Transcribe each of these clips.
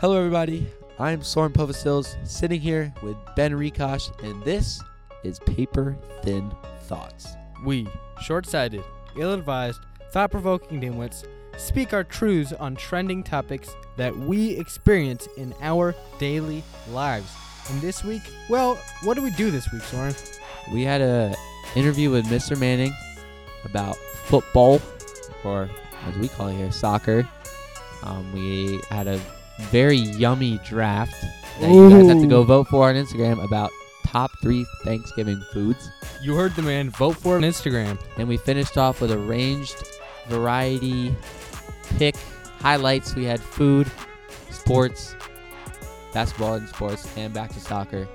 Hello everybody, I'm Soren Povacilis, sitting here with Ben Rikosh, and this is Paper Thin Thoughts. We, short-sighted, ill-advised, thought-provoking dimwits, speak our truths on trending topics that we experience in our daily lives. And this week, well, what did we do this week, Soren? We had an interview with Mr. Manning about football, or as we call it here, soccer. We had a very yummy draft that you guys have to go vote for on Instagram about top 3 Thanksgiving foods. You heard the man. Vote for it on Instagram. Then we finished off with a ranged variety pick highlights. We had food, sports, basketball and sports, and back to soccer.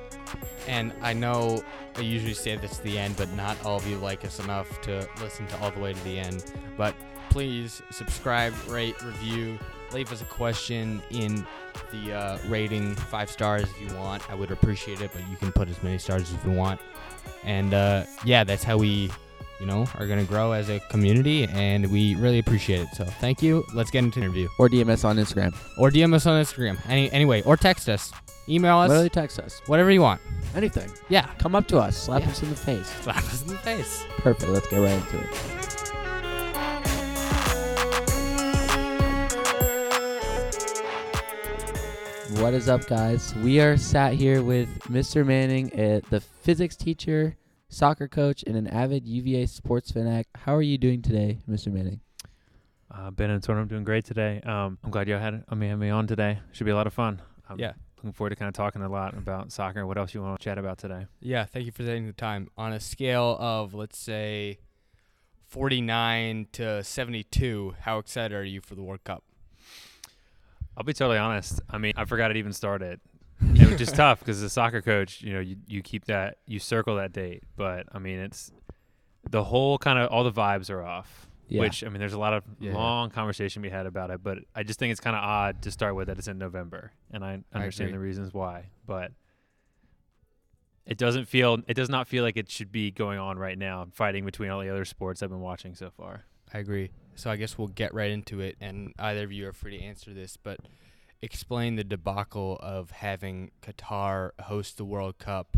And I know I usually say this at the end, but not all of you like us enough to listen to all the way to the end. But please subscribe, rate, review. Leave us a question in the rating, 5 stars if you want. I would appreciate it, but you can put as many stars as you want. And that's how we, are going to grow as a community, and we really appreciate it. So thank you. Let's get into the interview. Or DM us on Instagram. Anyway, or text us. Email us. Literally text us. Whatever you want. Anything. Yeah. Come up to us. Slap us in the face. Perfect. Let's get right into it. What is up, guys? We are sat here with Mr. Manning, the physics teacher, soccer coach, and an avid UVA sports fanatic. How are you doing today, Mr. Manning? Ben and Soren, I'm doing great today. I'm glad you had me on today. Should be a lot of fun. I'm looking forward to kind of talking a lot about soccer and what else you want to chat about today. Yeah, thank you for taking the time. On a scale of, let's say, 49 to 72, how excited are you for the World Cup? I'll be totally honest. I mean, I forgot it even started. It was just tough because as a soccer coach, you keep that, you circle that date. But, I mean, it's the whole kind of all the vibes are off, which, I mean, there's a lot of long conversation we had about it. But I just think it's kind of odd to start with that it's in November. And I understand the reasons why. But it does not feel like it should be going on right now, fighting between all the other sports I've been watching so far. I agree. So I guess we'll get right into it, and either of you are free to answer this, but explain the debacle of having Qatar host the World Cup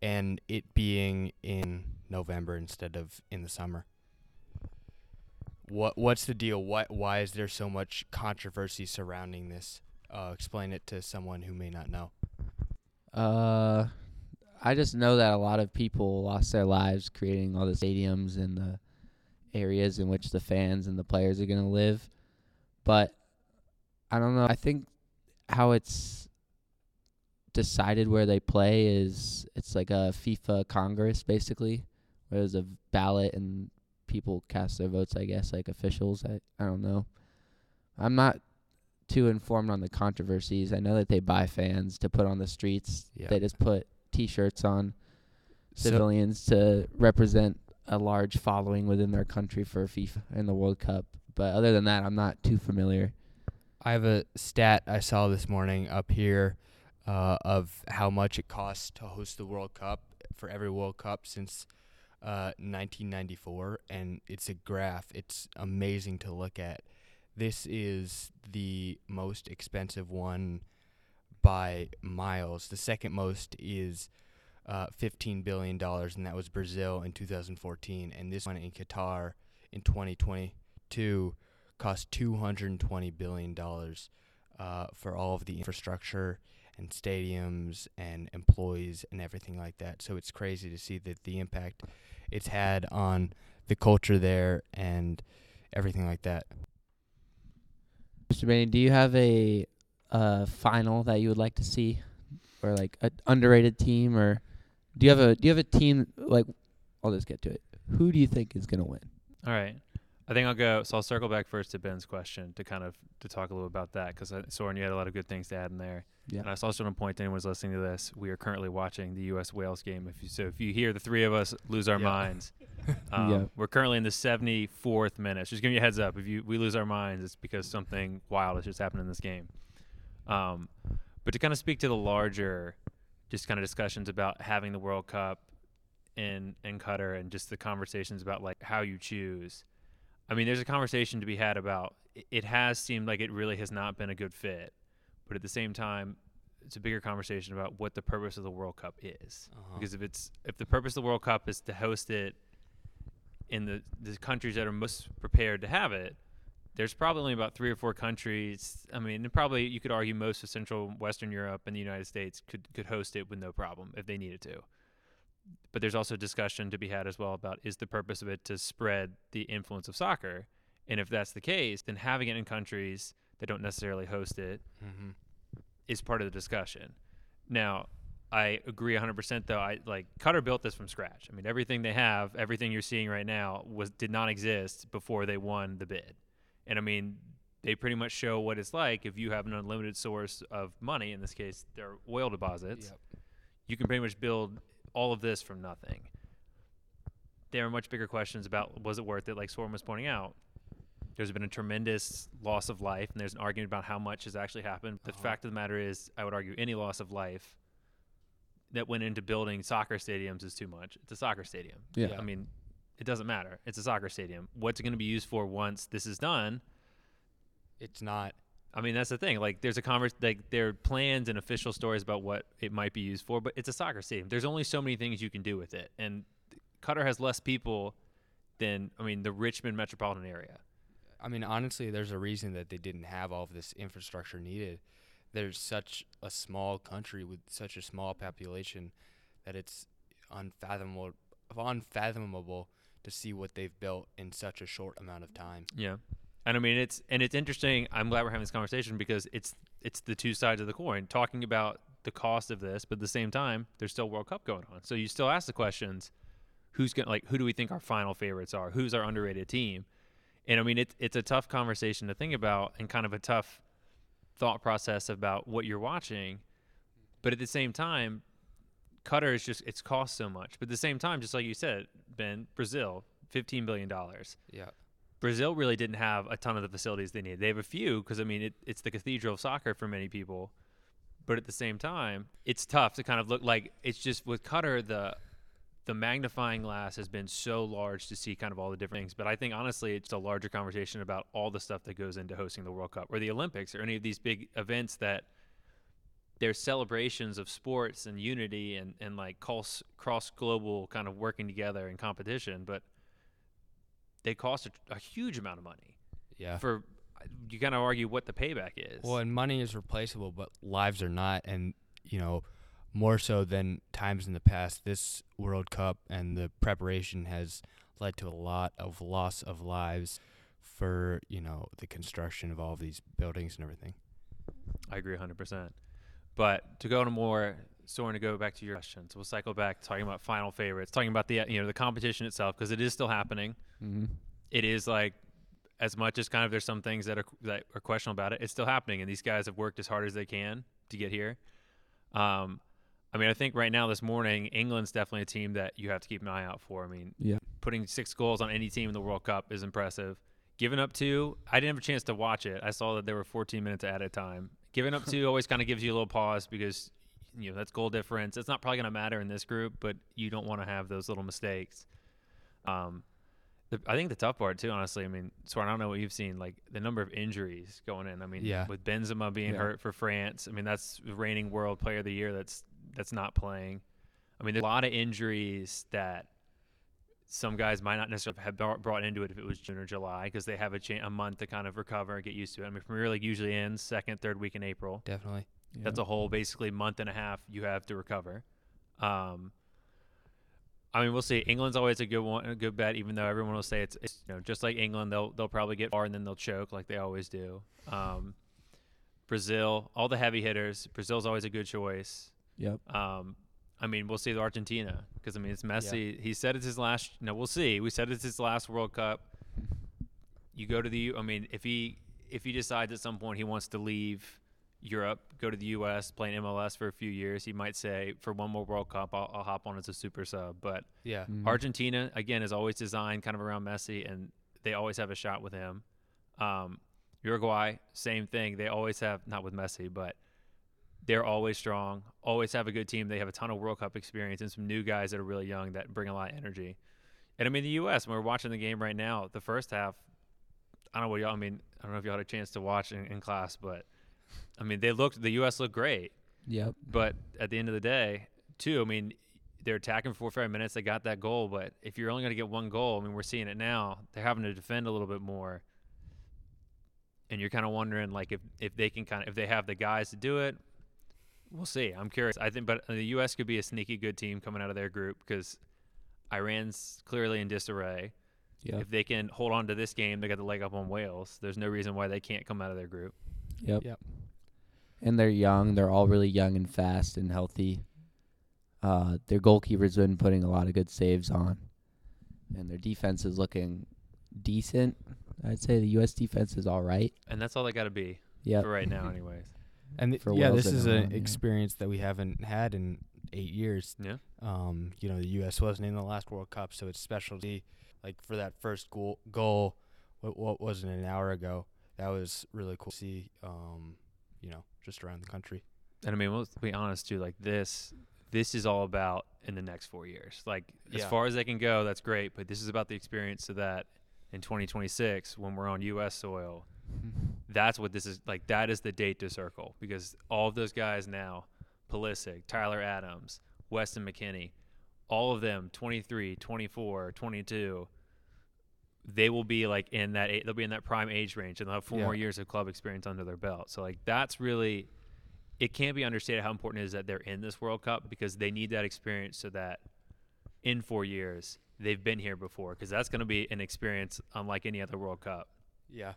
and it being in November instead of in the summer. What's the deal? Why is there so much controversy surrounding this? Explain it to someone who may not know. I just know that a lot of people lost their lives creating all the stadiums and the areas in which the fans and the players are going to live. But I don't know. I think how it's decided where they play is it's like a FIFA Congress, basically, where there's a ballot and people cast their votes, I guess, like officials. I don't know. I'm not too informed on the controversies. I know that they buy fans to put on the streets. Yeah. They just put T-shirts on civilians to represent a large following within their country for FIFA and the World Cup. But other than that, I'm not too familiar. I have a stat I saw this morning up here of how much it costs to host the World Cup for every World Cup since 1994, and it's a graph. It's amazing to look at. This is the most expensive one by miles. The second most is $15 billion, and that was Brazil in 2014. And this one in Qatar in 2022 cost $220 billion for all of the infrastructure and stadiums and employees and everything like that. So it's crazy to see that the impact it's had on the culture there and everything like that. Mr. Manning, do you have a final that you would like to see, or like an underrated team, or... Do you have a team, like, I'll just get to it. Who do you think is going to win? All right. I think I'll go. So I'll circle back first to Ben's question to talk a little about that, because Soren, you had a lot of good things to add in there. Yeah. And I also want to point to anyone who's listening to this, we are currently watching the U.S.-Wales game. If you hear the three of us lose our minds, we're currently in the 74th minute. Just give me a heads up. If we lose our minds, it's because something wild has just happened in this game. But to kind of speak to the larger just kind of discussions about having the World Cup in Qatar and just the conversations about, like, how you choose. I mean, there's a conversation to be had about it has seemed like it really has not been a good fit But at the same time, it's a bigger conversation about what the purpose of the World Cup is. Because if the purpose of the World Cup is to host it in the countries that are most prepared to have it, there's probably only about 3 or 4 countries. I mean, probably you could argue most of Central Western Europe and the United States could host it with no problem if they needed to. But there's also discussion to be had as well about, is the purpose of it to spread the influence of soccer? And if that's the case, then having it in countries that don't necessarily host it is part of the discussion. Now, I agree 100% though. Qatar built this from scratch. I mean, everything they have, everything you're seeing right now did not exist before they won the bid. And I mean, they pretty much show what it's like if you have an unlimited source of money, in this case, their oil deposits. Yep. You can pretty much build all of this from nothing. There are much bigger questions about, was it worth it? Like Soren was pointing out, there's been a tremendous loss of life, and there's an argument about how much has actually happened. The fact of the matter is, I would argue any loss of life that went into building soccer stadiums is too much. It's a soccer stadium. Yeah. I mean, it doesn't matter. It's a soccer stadium. What's it going to be used for once this is done? It's not. I mean, that's the thing. Like, there's a there are plans and official stories about what it might be used for, but it's a soccer stadium. There's only so many things you can do with it. And Qatar has less people than, I mean, the Richmond metropolitan area. I mean, honestly, there's a reason that they didn't have all of this infrastructure needed. There's such a small country with such a small population that it's unfathomable to see what they've built in such a short amount of time. Yeah. And I mean, it's interesting. I'm glad we're having this conversation because it's the two sides of the coin, talking about the cost of this, but at the same time, there's still World Cup going on. So you still ask the questions, who do we think our final favorites are? Who's our underrated team? And I mean, it's a tough conversation to think about and kind of a tough thought process about what you're watching. But at the same time, Qatar is just, it's cost so much. But at the same time, just like you said, Ben, Brazil, $15 billion. Yeah. Brazil really didn't have a ton of the facilities they needed. They have a few because, I mean, it's the cathedral of soccer for many people. But at the same time, it's tough to kind of look like it's just with Qatar, the magnifying glass has been so large to see kind of all the different things. But I think, honestly, it's a larger conversation about all the stuff that goes into hosting the World Cup or the Olympics or any of these big events that there's celebrations of sports and unity and like cross-global kind of working together in competition. But they cost a huge amount of money. Yeah. For you kind of argue what the payback is. Well, and money is replaceable, but lives are not. And, you know, more so than times in the past, this World Cup and the preparation has led to a lot of loss of lives for, you know, the construction of all of these buildings and everything. I agree 100%. But to go to more, Soren, to go back to your question, so we'll cycle back talking about final favorites, talking about the, you know, the competition itself, because it is still happening. Mm-hmm. It is like, as much as kind of there's some things that are questionable about it, it's still happening, and these guys have worked as hard as they can to get here. I mean, I think right now this morning, England's definitely a team that you have to keep an eye out for. I mean, yeah. Putting 6 goals on any team in the World Cup is impressive. Giving up 2, I didn't have a chance to watch it. I saw that there were 14 minutes at a time. Giving up 2 always kind of gives you a little pause because, you know, that's goal difference. It's not probably going to matter in this group, but you don't want to have those little mistakes. I think the tough part, too, honestly, I mean, Soren, I don't know what you've seen, like the number of injuries going in. I mean, yeah. With Benzema being hurt for France, I mean, that's the reigning World Player of the Year that's not playing. I mean, there's a lot of injuries that some guys might not necessarily have brought into it if it was June or July because they have a month to kind of recover and get used to it. I mean, Premier League usually ends 2nd, 3rd week in April. Definitely. Yeah. That's a whole basically month and a half you have to recover. I mean, we'll see. England's always a good one, a good bet, even though everyone will say it's you know, just like England, they'll probably get far and then they'll choke like they always do. Brazil, all the heavy hitters. Brazil's always a good choice. Yep. I mean, we'll see the Argentina because, I mean, it's Messi. Yep. He said it's his last – no, we'll see. We said it's his last World Cup. You go to the – I mean, if he decides at some point he wants to leave Europe, go to the U.S., play in MLS for a few years, he might say, for one more World Cup, I'll hop on as a super sub. But yeah, Argentina, again, is always designed kind of around Messi, and they always have a shot with him. Uruguay, same thing. They always have – not with Messi, but – they're always strong, always have a good team. They have a ton of World Cup experience and some new guys that are really young that bring a lot of energy. And, I mean, the U.S., when we're watching the game right now, the first half, I don't know if y'all had a chance to watch in class, but I mean, they looked, the U.S. looked great. Yep. But at the end of the day, too, I mean, they're attacking for 45 minutes. They got that goal. But if you're only going to get one goal, I mean, we're seeing it now. They're having to defend a little bit more. And you're kind of wondering, like, if they can kind of, if they have the guys to do it, we'll see. I'm curious. I think, but the U.S. could be a sneaky good team coming out of their group because Iran's clearly in disarray. Yep. If they can hold on to this game, they got the leg up on Wales. There's no reason why they can't come out of their group. Yep. Yep. And they're young. They're all really young and fast and healthy. Their goalkeeper's been putting a lot of good saves on. And their defense is looking decent. I'd say the U.S. defense is all right. And that's all they got to be for right now anyways. And this is an experience that we haven't had in 8 years. Yeah. You know, the U.S. wasn't in the last World Cup, so it's special to see. Like, for that first goal what wasn't an hour ago, that was really cool to see, you know, just around the country. And, I mean, let's be honest, too, like, this is all about in the next 4 years. Like, as far as they can go, that's great, but this is about the experience so that in 2026, when we're on U.S. soil, that's what this is. Like, that is the date to circle because all of those guys now, Pulisic, Tyler Adams, Weston McKennie, all of them, 23, 24, 22, they will be like in that they'll be in that prime age range, and they'll have four more years of club experience under their belt. So like that's really, it can't be understated how important it is that they're in this World Cup because they need that experience so that in 4 years they've been here before because that's going to be an experience unlike any other World Cup. Yeah.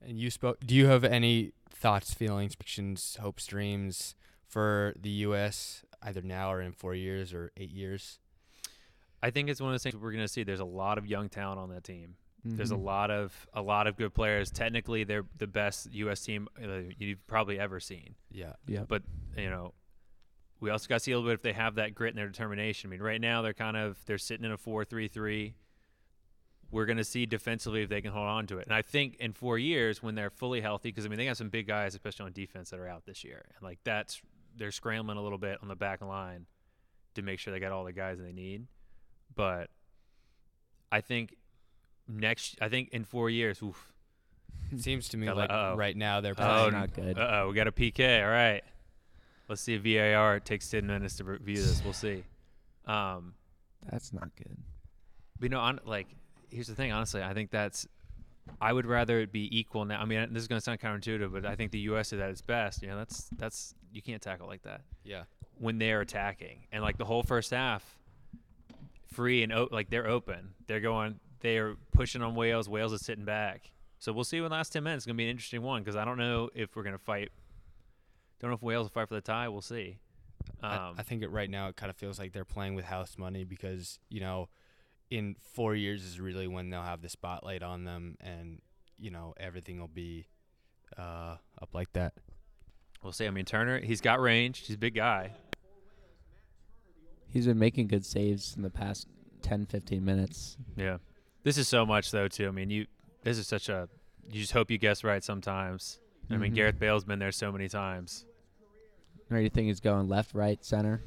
And you spoke. Do you have any thoughts, feelings, predictions, hopes, dreams for the U.S. either now or in 4 years or 8 years? I think it's one of those things we're going to see. There's a lot of young talent on that team. Mm-hmm. There's a lot of good players. Technically, they're the best U.S. team you've probably ever seen. Yeah, yeah. But you know, we also got to see a little bit if they have that grit and their determination. I mean, right now they're sitting in a 4-3-3. We're going to see defensively if they can hold on to it. And I think in 4 years when they're fully healthy, because I mean they got some big guys, especially on defense, that are out this year, and like that's. They're scrambling a little bit on the back line to make sure they got all the guys they need. But I think in 4 years, oof. It seems to me like right now they're probably not good. We got a PK. All right. Let's see if VAR takes 10 minutes to review this. We'll see. That's not good. But, you know, here's the thing, honestly. I think I would rather it be equal now. I mean, this is going to sound counterintuitive, but I think the U.S. is at its best. You know, that's you can't tackle like that. Yeah. When they're attacking and like the whole first half, free and they're open. They're pushing on Wales. Wales is sitting back. So we'll see in the last 10 minutes. It's going to be an interesting one because I don't know if we're going to fight. Don't know if Wales will fight for the tie. We'll see. I think right now it kind of feels like they're playing with house money because you know. In 4 years is really when they'll have the spotlight on them and, you know, everything will be up like that. We'll see. I mean, Turner, he's got range. He's a big guy. He's been making good saves in the past 10, 15 minutes. Yeah. This is so much, though, too. I mean, you just hope you guess right sometimes. Mm-hmm. I mean, Gareth Bale's been there so many times. Where do you think he's going? Left, right, center?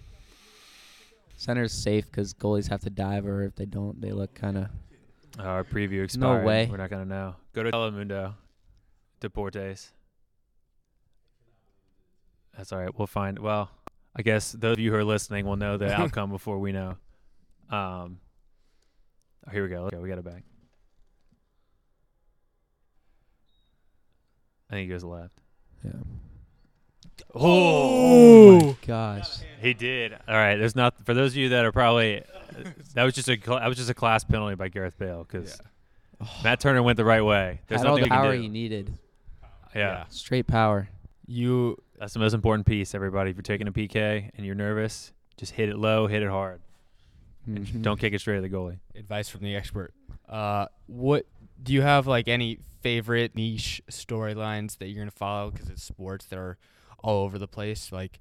Center's safe because goalies have to dive, or if they don't, they look kind of. Our preview expired. No way. We're not going to know. Go to Telemundo Deportes. That's all right. We'll find. Well, I guess those of you who are listening will know the outcome before we know. Here we go. Let's go. We got it back. I think he goes left. Yeah. Oh my gosh, he did. All right, there's not for those of you that are probably that was just a class penalty by Gareth Bale because Matt Turner went the right way. There's nothing all the power he needed. Yeah, straight power. That's the most important piece, everybody. If you're taking a PK and you're nervous, just hit it low, hit it hard, and don't kick it straight at the goalie. Advice from the expert. What do you have? Like any favorite niche storylines that you're gonna follow because it's sports that are all over the place, like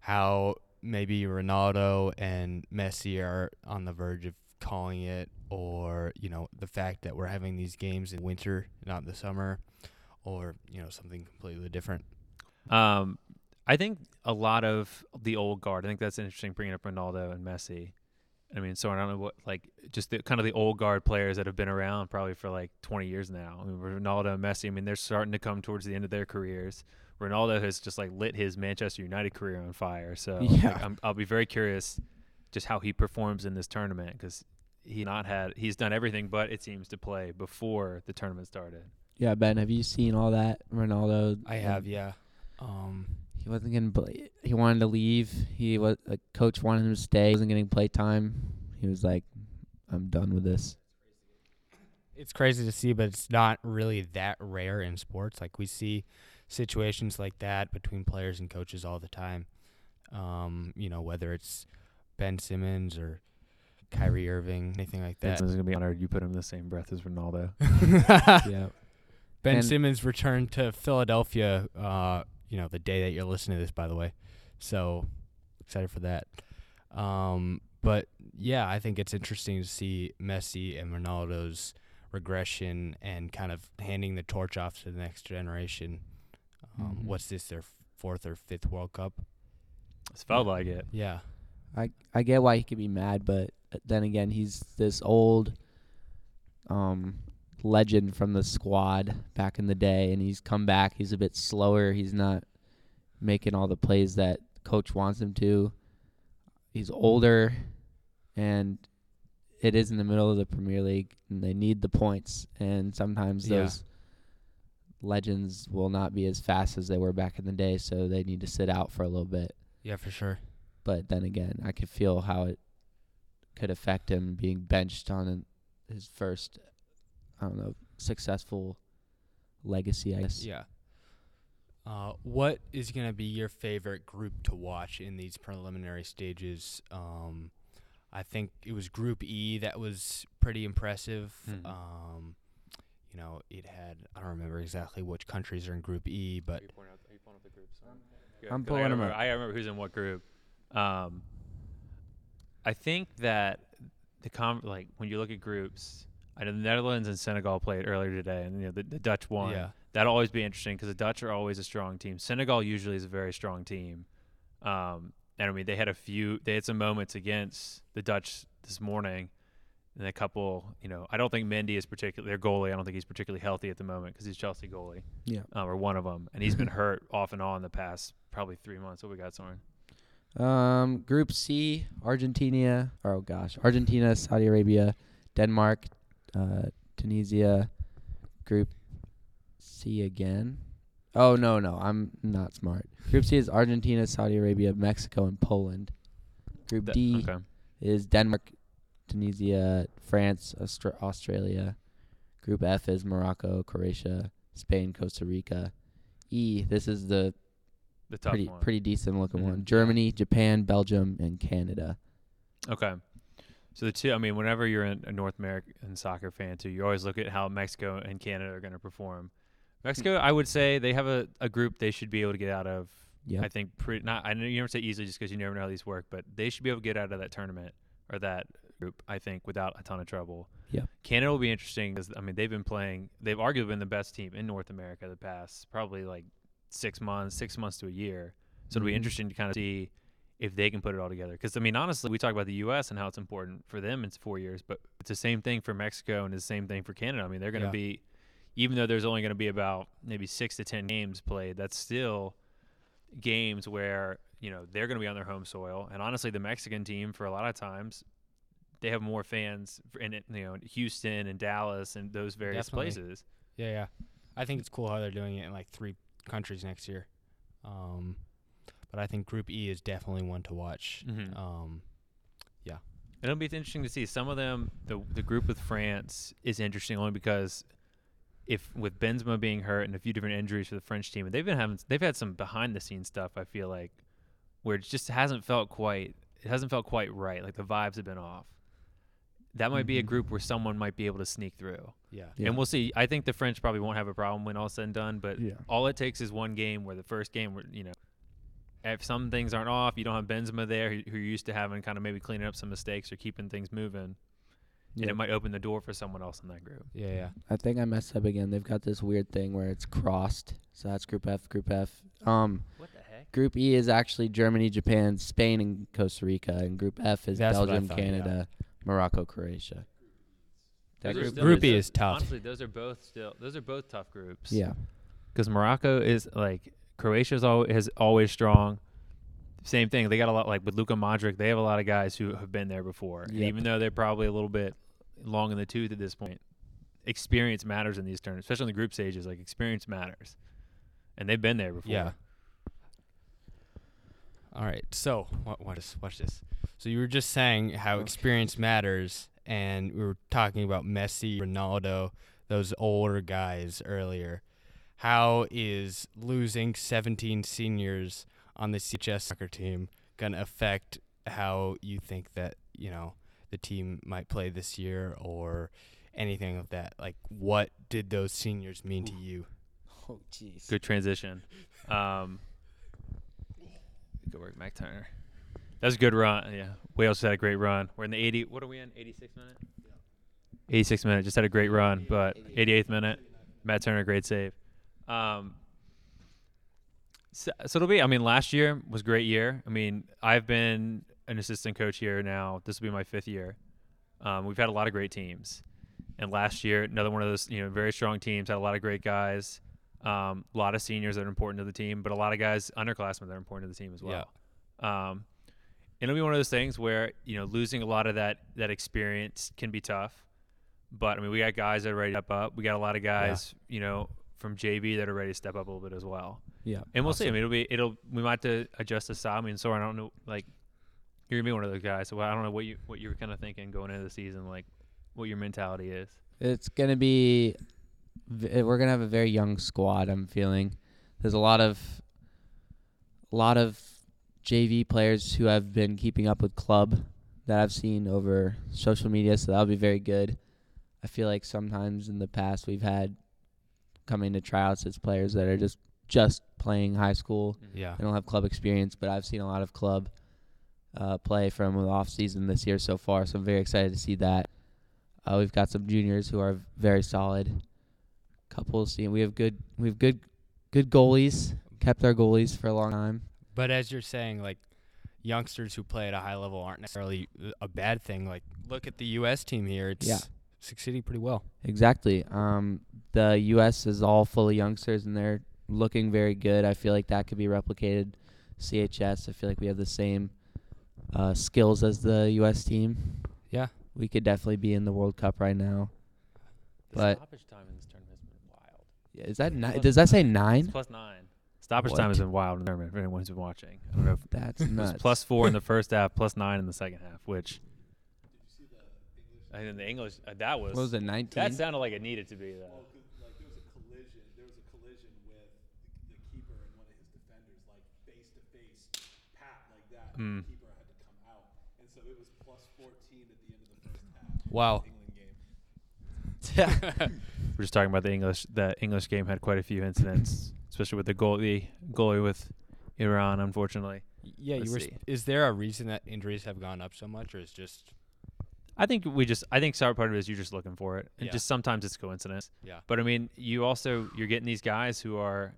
how maybe Ronaldo and Messi are on the verge of calling it, or, you know, the fact that we're having these games in winter, not the summer, or, you know, something completely different. I think a lot of the old guard, I think that's interesting bringing up Ronaldo and Messi. I mean, so I don't know what, like, just the kind of the old guard players that have been around probably for like 20 years now. I mean, Ronaldo and Messi, I mean, they're starting to come towards the end of their careers. Ronaldo has just like lit his Manchester United career on fire. So yeah. Like, I'll be very curious just how he performs in this tournament, because he's done everything but it seems to play before the tournament started. Yeah, Ben, have you seen all that Ronaldo? I have, yeah. He wasn't getting play. He wanted to leave. He was like, coach wanted him to stay. He wasn't getting play time. He was like, I'm done with this. It's crazy to see, but it's not really that rare in sports. Like, we see situations like that between players and coaches all the time. You know, whether it's Ben Simmons or Kyrie Irving, anything like that. Ben Simmons is going to be honored you put him in the same breath as Ronaldo. Yeah. Ben Simmons returned to Philadelphia, the day that you're listening to this, by the way. So excited for that. But, yeah, I think it's interesting to see Messi and Ronaldo's regression and kind of handing the torch off to the next generation. What's this, their fourth or fifth World Cup? It felt like it. Yeah. I get why he could be mad, but then again, he's this old legend from the squad back in the day, and he's come back. He's a bit slower. He's not making all the plays that coach wants him to. He's older, and it is in the middle of the Premier League, and they need the points, and sometimes those legends will not be as fast as they were back in the day, so they need to sit out for a little bit. Yeah, for sure. But then again, I could feel how it could affect him being benched on his first, successful legacy, I guess. Yeah. What is going to be your favorite group to watch in these preliminary stages? I think it was Group E that was pretty impressive. Mm-hmm. It had, I don't remember exactly which countries are in Group E, but. Are you pulling up the groups? I'm pulling them up. I remember who's in what group. I think that when you look at groups, I know the Netherlands and Senegal played earlier today, and the Dutch won. Yeah. That'll always be interesting because the Dutch are always a strong team. Senegal usually is a very strong team, and I mean they had some moments against the Dutch this morning, and a couple. I don't think Mendy is particularly their goalie. I don't think he's particularly healthy at the moment because he's Chelsea goalie, or one of them, and he's been hurt off and on the past probably 3 months. What we got, Soren? Group C, Argentina, Saudi Arabia, Denmark, Tunisia. Group C again. Oh, no, I'm not smart. Group C is Argentina, Saudi Arabia, Mexico, and Poland. Group D is Denmark, Tunisia, France, Australia. Group F is Morocco, Croatia, Spain, Costa Rica. E, this is the tough one. Pretty decent looking one. Germany, Japan, Belgium, and Canada. Okay. So the two, I mean, whenever you're a North American soccer fan too, you always look at how Mexico and Canada are going to perform. Mexico, I would say they have a group they should be able to get out of. Yeah. I think I know you never say easily just because you never know how these work, but they should be able to get out of that tournament or that group, I think, without a ton of trouble. Yeah. Canada will be interesting because, I mean, they've arguably been the best team in North America the past probably like 6 months to a year. So it'll be interesting to kind of see if they can put it all together. Because, I mean, honestly, we talk about the U.S. and how it's important for them in 4 years, but it's the same thing for Mexico and it's the same thing for Canada. I mean, they're going to be, even though there's only going to be about maybe 6 to 10 games played, that's still games where, they're going to be on their home soil. And honestly, the Mexican team, for a lot of times, they have more fans in, Houston and Dallas and those various places. Yeah. I think it's cool how they're doing it in like 3 countries next year. But I think Group E is definitely one to watch. Mm-hmm. It'll be interesting to see. Some of them, the group with France is interesting only because with Benzema being hurt and a few different injuries for the French team, and they've had some behind the scenes stuff, I feel like, where it just hasn't felt quite right. Like the vibes have been off. That might be a group where someone might be able to sneak through. Yeah. And we'll see. I think the French probably won't have a problem when all said and done, but all it takes is one game where the first game where, if some things aren't off, you don't have Benzema there, who you're used to having kind of maybe cleaning up some mistakes or keeping things moving, and it might open the door for someone else in that group. Yeah. I think I messed up again. They've got this weird thing where it's crossed, so that's Group F. What the heck? Okay. Group E is actually Germany, Japan, Spain, and Costa Rica. And Group F is Belgium, Canada, Morocco, Croatia. Group E is tough. Honestly, those are both tough groups. Yeah. Because Morocco is like Croatia is always strong. Same thing. They got a lot like with Luka Modric. They have a lot of guys who have been there before. Yep. And even though they're probably a little bit long in the tooth at this point, experience matters in these tournaments, especially in the group stages. Like experience matters, and they've been there before. Yeah. All right. So watch this. So you were just saying how experience matters, and we were talking about Messi, Ronaldo, those older guys earlier. How is losing 17 seniors on the CHS soccer team going to affect how you think that, you know, the team might play this year or anything of that? Like, what did those seniors mean to you? Oh, jeez. Good transition. Good work, Mike Turner. That was a good run. Yeah. Wales had a great run. We're in the 80. What are we in? 86th minute? 86th minute. Just had a great run, but 88th minute. Matt Turner, great save. So it'll be, I mean, last year was a great year. I mean, I've been an assistant coach here now. This will be my fifth year. We've had a lot of great teams. And last year, another one of those, you know, very strong teams, had a lot of great guys, a lot of seniors that are important to the team, but a lot of guys, underclassmen, that are important to the team as well. Yeah. It'll be one of those things where, you know, losing a lot of that experience can be tough. But, I mean, we got guys that are ready to step up. We got a lot of guys, you know, from JV that are ready to step up a little bit as well. Yeah. And we'll see. I mean, we might have to adjust the style. I mean, Soren, I don't know, like, you're going to be one of those guys. So I don't know what you were kind of thinking going into the season, like what your mentality is. It's going to be – we're going to have a very young squad, I'm feeling. There's a lot of JV players who have been keeping up with club that I've seen over social media, so that'll be very good. I feel like sometimes in the past we've had coming to tryouts as players that are just playing high school. Yeah. They don't have club experience, but I've seen a lot of club play from the off season this year so far, so I'm very excited to see that. We've got some juniors who are very solid. We have good goalies. Kept our goalies for a long time. But as you're saying, like, youngsters who play at a high level aren't necessarily a bad thing. Like, look at the U.S. team here. It's succeeding pretty well. Exactly. The U.S. is all full of youngsters, and they're looking very good. I feel like that could be replicated. CHS, I feel like we have the same skills as the U.S. team. Yeah. We could definitely be in the World Cup right now. The stoppage time in this tournament has been wild. Yeah, is that does that say 9? It's +9. Stoppage time has been wild in the tournament, for anyone who's been watching. I don't know if that's nuts. It was +4 in the first half, +9 in the second half, which – and then the English that was – What was it, 19? That sounded like it needed to be, though. Well, like, there was a collision with the keeper and one of his defenders, like, face-to-face, pat like that. Mm. The keeper had to come out. And so it was +14 at the end of the first half. Wow. England game. We're just talking about the English – that English game had quite a few incidents. Especially with the goalie with Iran, unfortunately. Yeah, is there a reason that injuries have gone up so much, or is just? I think part of it is you're just looking for it, and just sometimes it's coincidence. Yeah. But I mean, you're getting these guys who are,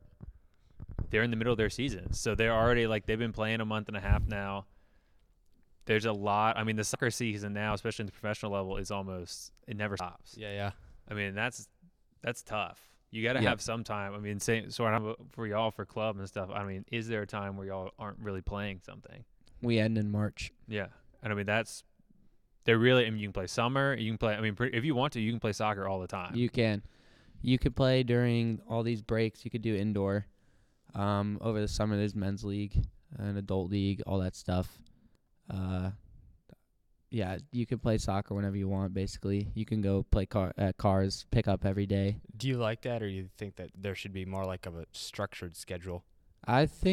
they're in the middle of their season, so they're already like they've been playing a month and a half now. There's a lot. I mean, the soccer season now, especially in the professional level, is almost it never stops. Yeah, yeah. I mean, that's tough. You got to have some time. I mean, for y'all, for club and stuff, I mean, is there a time where y'all aren't really playing something? We end in March. Yeah. And, I mean, they're really – I mean, you can play summer. You can play – I mean, if you want to, you can play soccer all the time. You can. You could play during all these breaks. You could do indoor. Over the summer, there's men's league and adult league, all that stuff. Yeah, you can play soccer whenever you want, basically. You can go play cars, pick up every day. Do you like that, or you think that there should be more like of a structured schedule? I feel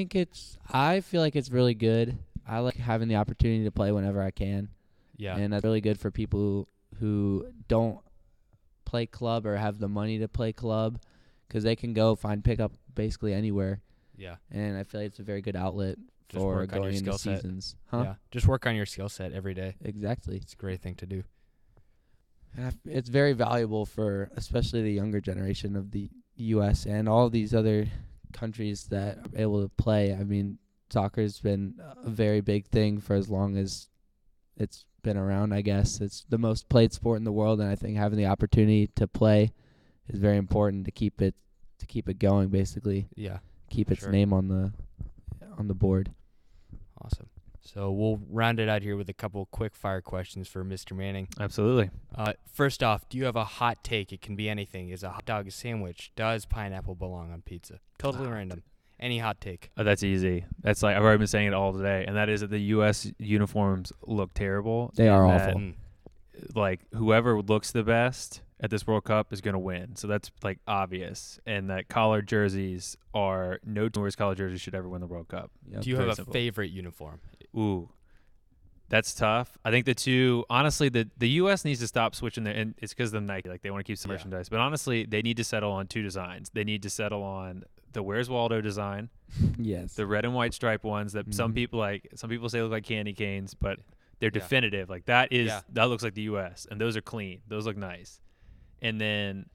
like it's really good. I like having the opportunity to play whenever I can. Yeah. And that's really good for people who don't play club or have the money to play club, because they can go find pickup basically anywhere. Yeah. And I feel like it's a very good outlet. Just or work going on your skill set. Seasons. Huh? Yeah. Just work on your skill set every day. Exactly. It's a great thing to do. And it's very valuable for especially the younger generation of the U.S. and all these other countries that are able to play. I mean, soccer's been a very big thing for as long as it's been around, I guess. It's the most played sport in the world, and I think having the opportunity to play is very important to keep it going, basically. Yeah. Keep its name on the board. Awesome. So we'll round it out here with a couple quick fire questions for Mr. Manning. Absolutely. First off, do you have a hot take? It can be anything. Is a hot dog a sandwich? Does pineapple belong on pizza? Totally random. Any hot take. Oh, that's easy. That's like I've already been saying it all today, and that is that the U.S. uniforms look terrible. They are awful. Like whoever looks the best at this World Cup is going to win. So that's like obvious, and that collared jerseys are collared jerseys should ever win the World Cup. Yep. Do you have a favorite uniform? Ooh, that's tough. I think the U.S. needs to stop switching their, and it's because of Nike, like they want to keep some merchandise. But honestly, they need to settle on two designs. They need to settle on the Where's Waldo design. Yes. The red and white stripe ones that some people say look like candy canes, but they're definitive. Like that looks like the U.S. and those are clean. Those look nice. And then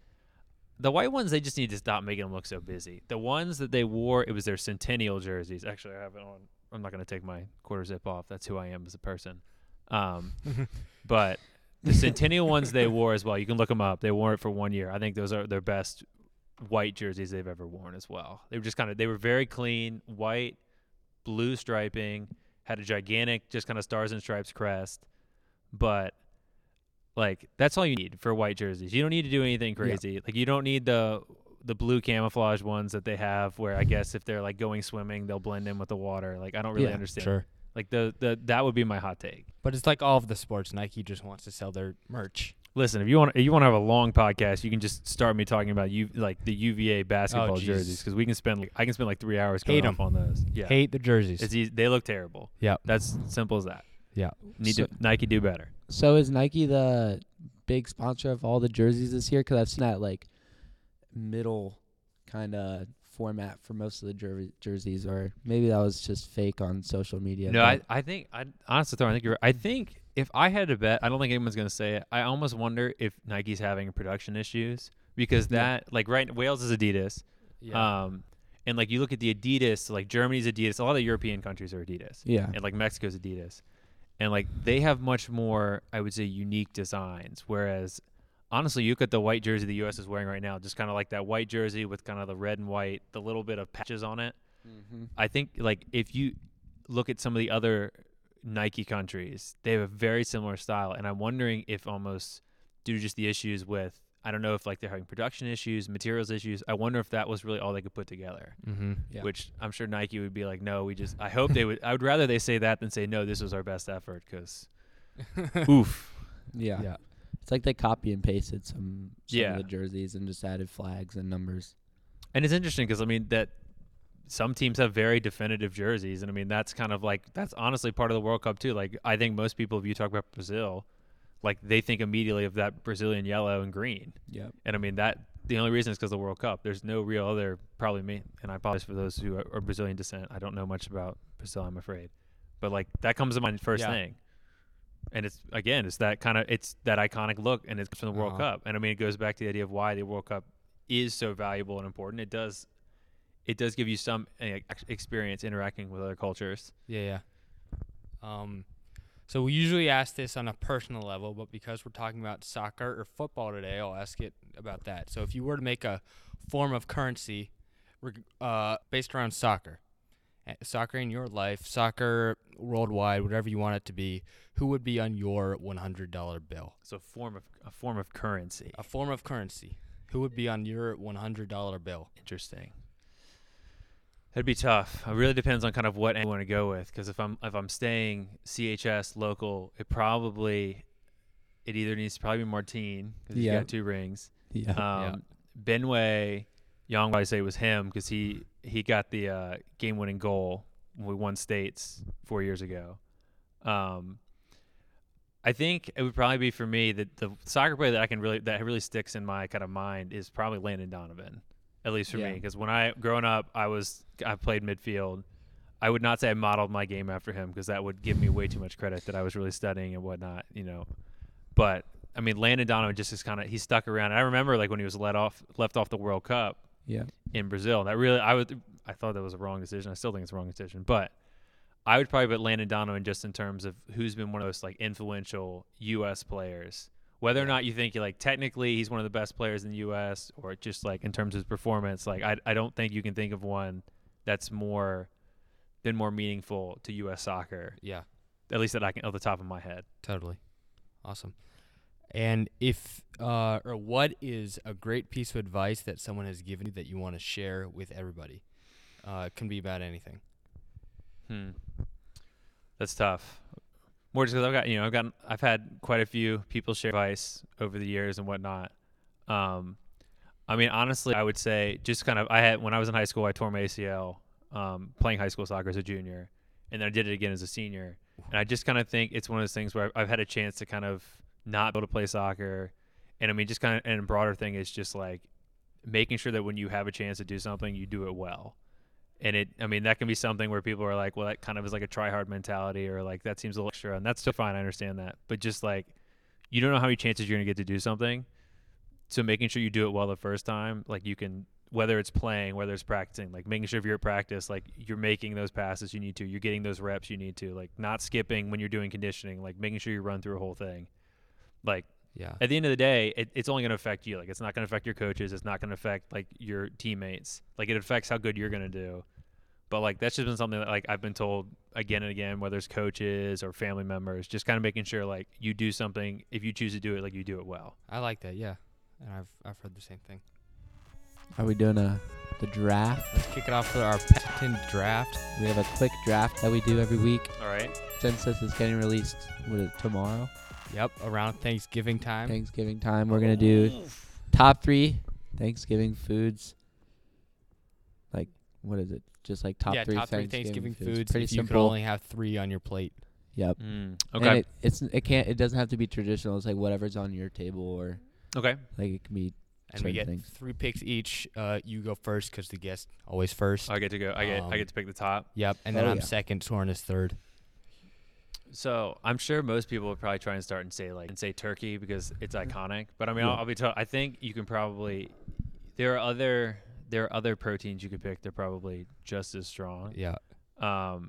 the white ones, they just need to stop making them look so busy. The ones that they wore, it was their centennial jerseys. Actually, I have it on. I'm not going to take my quarter zip off. That's who I am as a person. But the centennial ones they wore as well. You can look them up. They wore it for 1 year. I think those are their best white jerseys they've ever worn as well. They were they were very clean, white, blue striping, had a gigantic just kind of stars and stripes crest. But like that's all you need for white jerseys. You don't need to do anything crazy. Yeah. Like you don't need the blue camouflage ones that they have where I guess if they're like going swimming, they'll blend in with the water. Like I don't really understand. Sure. Like that would be my hot take. But it's like all of the sports. Nike just wants to sell their merch. Listen, if you want to have a long podcast, you can just start me talking about like the UVA basketball jerseys because we can spend. I can spend like 3 hours going off on those. Yeah. Hate the jerseys. It's easy. They look terrible. Yeah, that's simple as that. Yeah, Nike do better. So is Nike the big sponsor of all the jerseys this year? Because I've seen that like middle kind of format for most of the jerseys, or maybe that was just fake on social media. No, I think you're right. I think if I had to bet, I don't think anyone's going to say it. I almost wonder if Nike's having production issues because Wales is Adidas. Yeah. And like you look at the Adidas, like Germany's Adidas, a lot of European countries are Adidas. Yeah. And like Mexico's Adidas. And like they have much more, I would say, unique designs. Whereas, honestly, you look at the white jersey the U.S. is wearing right now, just kind of like that white jersey with kind of the red and white, the little bit of patches on it. Mm-hmm. I think like if you look at some of the other Nike countries, they have a very similar style. And I'm wondering if almost due to just the issues with, I don't know if like they're having production issues, materials issues. I wonder if that was really all they could put together, which I'm sure Nike would be like, no, I hope they would. I would rather they say that than say, no, this was our best effort because oof. Yeah. Yeah. It's like they copy and pasted some of the jerseys and just added flags and numbers. And it's interesting because, I mean, that some teams have very definitive jerseys. And, I mean, that's kind of like – that's honestly part of the World Cup too. Like I think most people, if you talk about Brazil – like they think immediately of that Brazilian yellow and green. Yeah. And I mean that the only reason is because of the World Cup. There's no real other probably me and I apologize for those who are Brazilian descent. I don't know much about Brazil, I'm afraid. But like that comes to mind first thing. And it's again, it's that iconic look and it's from the World Cup. And I mean it goes back to the idea of why the World Cup is so valuable and important. It does give you some experience interacting with other cultures. Yeah, yeah. So we usually ask this on a personal level, but because we're talking about soccer or football today, I'll ask it about that. So if you were to make a form of currency based around soccer in your life, soccer worldwide, whatever you want it to be, who would be on your $100 bill? So a form of currency. A form of currency. Who would be on your $100 bill? Interesting. That'd be tough. It really depends on kind of what I want to go with. Because if I'm staying CHS local, it either needs to probably be Martin because he's got two rings. Yeah. Benway, Young probably say it was him because he got the game-winning goal when we won states 4 years ago. I think it would probably be for me that the soccer player that really sticks in my kind of mind is probably Landon Donovan. At least for me, because when growing up, I played midfield. I would not say I modeled my game after him because that would give me way too much credit that I was really studying and whatnot, you know. But I mean, Landon Donovan just is he stuck around. And I remember like when he was left off the World Cup, yeah, in Brazil. That really, I thought that was a wrong decision. I still think it's a wrong decision, but I would probably put Landon Donovan just in terms of who's been one of those like influential U.S. players. Whether or not you think like technically he's one of the best players in the U.S. or just like in terms of his performance, like I don't think you can think of one that's been more meaningful to U.S. soccer. Yeah, at least that I can, off the top of my head. Totally, awesome. And what is a great piece of advice that someone has given you that you want to share with everybody? It can be about anything. That's tough. More just because I've had quite a few people share advice over the years and whatnot. I mean, honestly, I would say just kind of, when I was in high school, I tore my ACL playing high school soccer as a junior, and then I did it again as a senior. And I just kind of think it's one of those things where I've had a chance to kind of not be able to play soccer. And I mean, just kind of, and a broader thing is just like making sure that when you have a chance to do something, you do it well. And that can be something where people are like, well, that kind of is like a try hard mentality, or like that seems a little extra, and that's still fine. I understand that. But just like, you don't know how many chances you're going to get to do something. So making sure you do it well the first time, like you can, whether it's playing, whether it's practicing, like making sure if you're at practice, like you're making those passes you need to, you're getting those reps you need to, like not skipping when you're doing conditioning, like making sure you run through a whole thing. Like, yeah, at the end of the day, it's only going to affect you. Like, it's not going to affect your coaches. It's not going to affect like your teammates. Like, it affects how good you're going to do. But like, that's just been something that like I've been told again and again, whether it's coaches or family members, just kind of making sure like you do something. If you choose to do it, like you do it well. I like that. Yeah, and I've heard the same thing. Are we doing the draft? Let's kick it off with our patented draft. We have a quick draft that we do every week. All right. Since this is getting released, what is it, tomorrow? Yep, around Thanksgiving time. We're going to do top 3 Thanksgiving foods. Like, what is it? Just like top three Thanksgiving foods. Pretty simple. You can only have 3 on your plate. Yep. Okay. And it doesn't have to be traditional. It's like whatever's on your table or. Okay. Like it can be. And we get 3 picks each. You go first because the guest always first. I get to go. I get to pick the top. Yep. And then I'm second. Soren is third. So I'm sure most people would probably try and start and say turkey because it's iconic. But I mean, I'll be told, I think you can probably, there are other proteins you could pick. They're probably just as strong. Yeah. I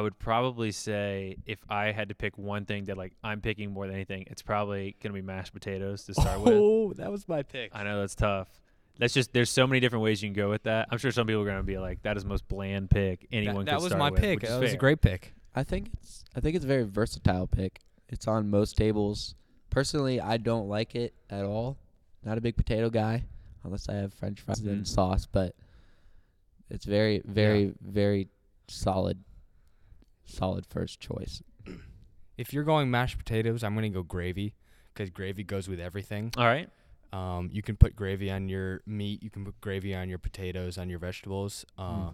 would probably say if I had to pick one thing that like I'm picking more than anything, it's probably going to be mashed potatoes to start with. Oh, that was my pick. I know that's tough. That's just, there's so many different ways you can go with that. I'm sure some people are going to be like, that is the most bland pick anyone could start with. That was my pick. That was a great pick. I think it's a very versatile pick. It's on most tables. Personally, I don't like it at all. Not a big potato guy, unless I have French fries and sauce. But it's very, very, very solid first choice. If you're going mashed potatoes, I'm going to go gravy because gravy goes with everything. All right. You can put gravy on your meat. You can put gravy on your potatoes, on your vegetables. I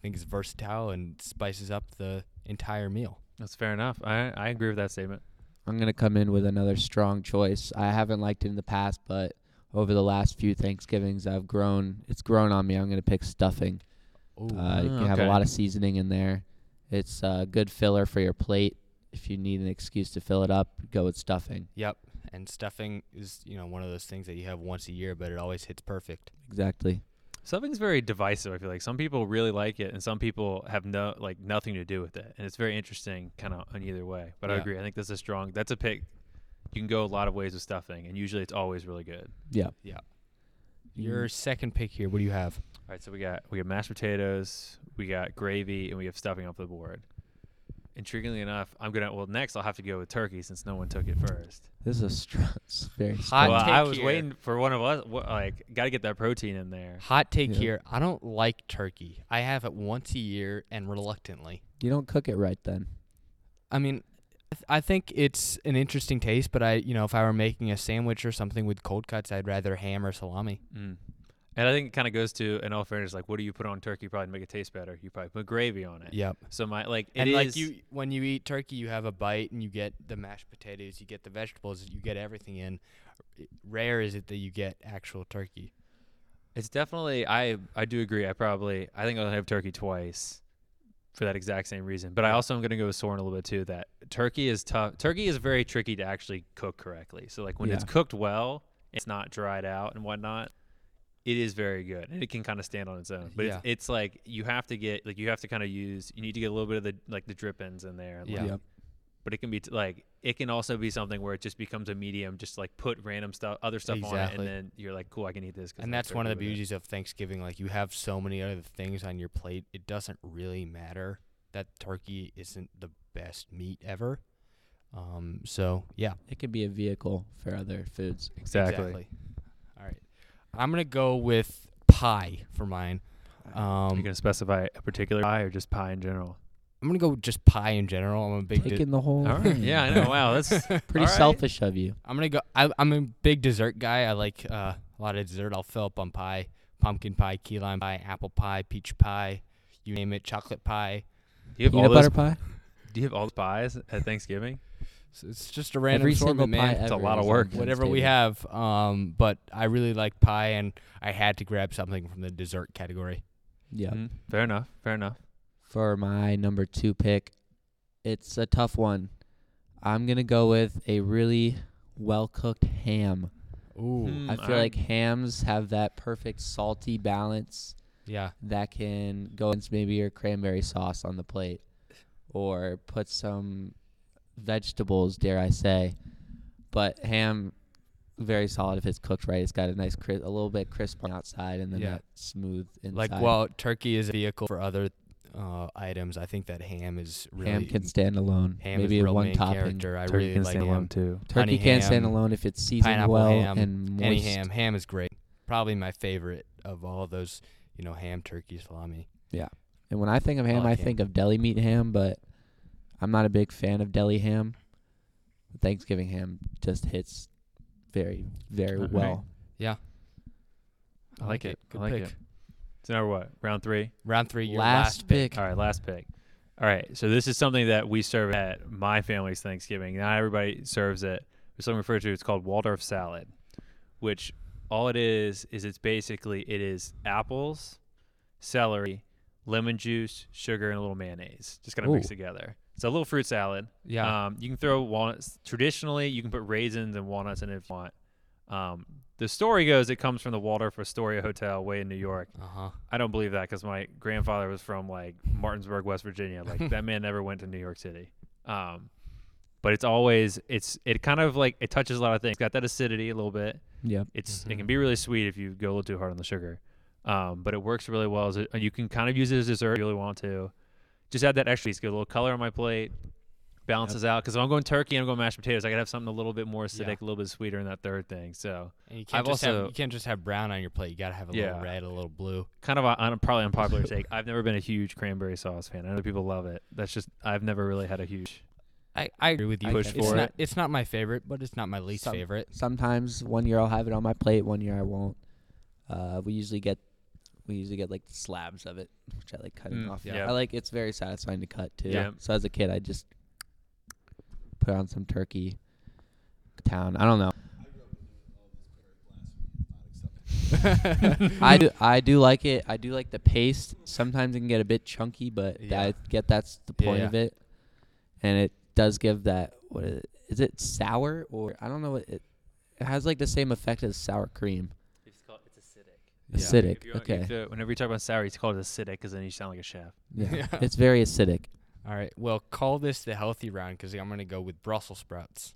think it's versatile and spices up the entire meal. That's fair enough. I agree with that statement. I'm going to come in with another strong choice. I haven't liked it in the past, but over the last few Thanksgivings, it's grown on me. I'm going to pick stuffing. You can have a lot of seasoning in there. It's a good filler for your plate. If you need an excuse to fill it up, go with stuffing. Yep. And stuffing is, one of those things that you have once a year, but it always hits perfect. Exactly. Stuffing's very divisive, I feel like. Some people really like it, and some people have nothing to do with it. And it's very interesting kind of on either way. But I agree. I think that's a pick. You can go a lot of ways with stuffing, and usually it's always really good. Yeah. Yeah. Your second pick here, what do you have? All right, so we got mashed potatoes, we got gravy, and we have stuffing off the board. Intriguingly enough, next I'll have to go with turkey since no one took it first. This is very hot. Well, I was waiting for one of us. Like, got to get that protein in there. Hot take here. I don't like turkey. I have it once a year and reluctantly. You don't cook it right then. I mean, I think it's an interesting taste, but if I were making a sandwich or something with cold cuts, I'd rather ham or salami. And I think it kind of goes to, in all fairness, like, what do you put on turkey probably to make it taste better? You probably put gravy on it. Yep. So when you eat turkey, you have a bite and you get the mashed potatoes, you get the vegetables, you get everything in. Rare is it that you get actual turkey. It's definitely, I do agree. I think I'll have turkey twice for that exact same reason. But I also am going to go with Soren a little bit too, that turkey is tough. Turkey is very tricky to actually cook correctly. So like when it's cooked well, it's not dried out and whatnot. it is very good, and it can kind of stand on its own. But it's like you have to get, like, you have to kind of use, you need to get a little bit of the, like, the drip ins in there. Like, yeah. But it can be like, it can also be something where it just becomes a medium, just like put random stuff, other stuff on it, and then you're like, cool, I can eat this. And that's one of the beauties of Thanksgiving. Like, you have so many other things on your plate. It doesn't really matter that turkey isn't the best meat ever. So yeah, it could be a vehicle for other foods. Exactly. All right. I'm going to go with pie for mine. Are you going to specify a particular pie or just pie in general? I'm going to go just pie in general. I'm a big the whole thing. Yeah, I know. Wow, that's pretty selfish of you. I'm going to go I'm a big dessert guy. I like a lot of dessert. I'll fill up on pie, pumpkin pie, key lime pie, apple pie, peach pie, you name it, chocolate pie. Do you have peanut butter pie? Do you have all the pies at Thanksgiving? So it's just a random assortment, man. It's a lot of work. Whatever we have. But I really like pie, and I had to grab something from the dessert category. Yeah. Mm-hmm. Fair enough. Fair enough. For my number two pick, it's a tough one. I'm going to go with a really well-cooked ham. Ooh. I feel like hams have that perfect salty balance. Yeah. That can go into maybe your cranberry sauce on the plate, or put some vegetables, dare I say. But ham, very solid if it's cooked right. It's got a nice a little bit crisp on outside, and then that smooth inside. Like, while turkey is a vehicle for other items, I think that ham is really... Ham can stand alone. Ham maybe is one topping. Character. I really like ham too. Turkey can stand alone if it's seasoned well and moist. Any ham. Ham is great. Probably my favorite of all those, you know, ham, turkey, salami. Yeah. And when I think of ham, I think of deli meat ham, but I'm not a big fan of deli ham. Thanksgiving ham just hits very, very well. Right. Yeah. I like it. Good pick. So now we're what? Round three? Round three, your last pick. All right, last pick. All right, so this is something that we serve at my family's Thanksgiving. Not everybody serves it. There's something referred to, it's called Waldorf salad, which all it is it's basically, it is apples, celery, lemon juice, sugar, and a little mayonnaise. Just kind of mix together. It's a little fruit salad. Yeah. You can throw walnuts. Traditionally, you can put raisins and walnuts in it if you want. The story goes it comes from the Waldorf Astoria Hotel way in New York. Uh-huh. I don't believe that because my grandfather was from, like, Martinsburg, West Virginia. Like, that man never went to New York City. But it's always – it kind of, like, it touches a lot of things. It's got that acidity a little bit. Yeah. It can be really sweet if you go a little too hard on the sugar. But it works really well. You can kind of use it as dessert if you really want to. Just add that extra piece, get a little color on my plate, balances out. Because if I'm going turkey and I'm going mashed potatoes, I got to have something a little bit more acidic, a little bit sweeter in that third thing. So and you can't just have brown on your plate. You got to have a little red, a little blue. Kind of probably unpopular take. I've never been a huge cranberry sauce fan. I know people love it. That's just I've never really had a huge. I agree with you. It's not my favorite, but it's not my least favorite. Sometimes one year I'll have it on my plate, one year I won't. We usually get like the slabs of it, which I like cutting off. Yeah. I like it's very satisfying to cut too. Yeah. So as a kid, I just put on some turkey town. I don't know. I do like it. I do like the paste. Sometimes it can get a bit chunky, but that's the point of it. And it does give that what is it sour or I don't know what it has like the same effect as sour cream. Acidic. Yeah. Okay. Whenever you talk about sour, it's called acidic because then you sound like a chef. Yeah. It's very acidic. All right. Well, call this the healthy round because I'm going to go with Brussels sprouts.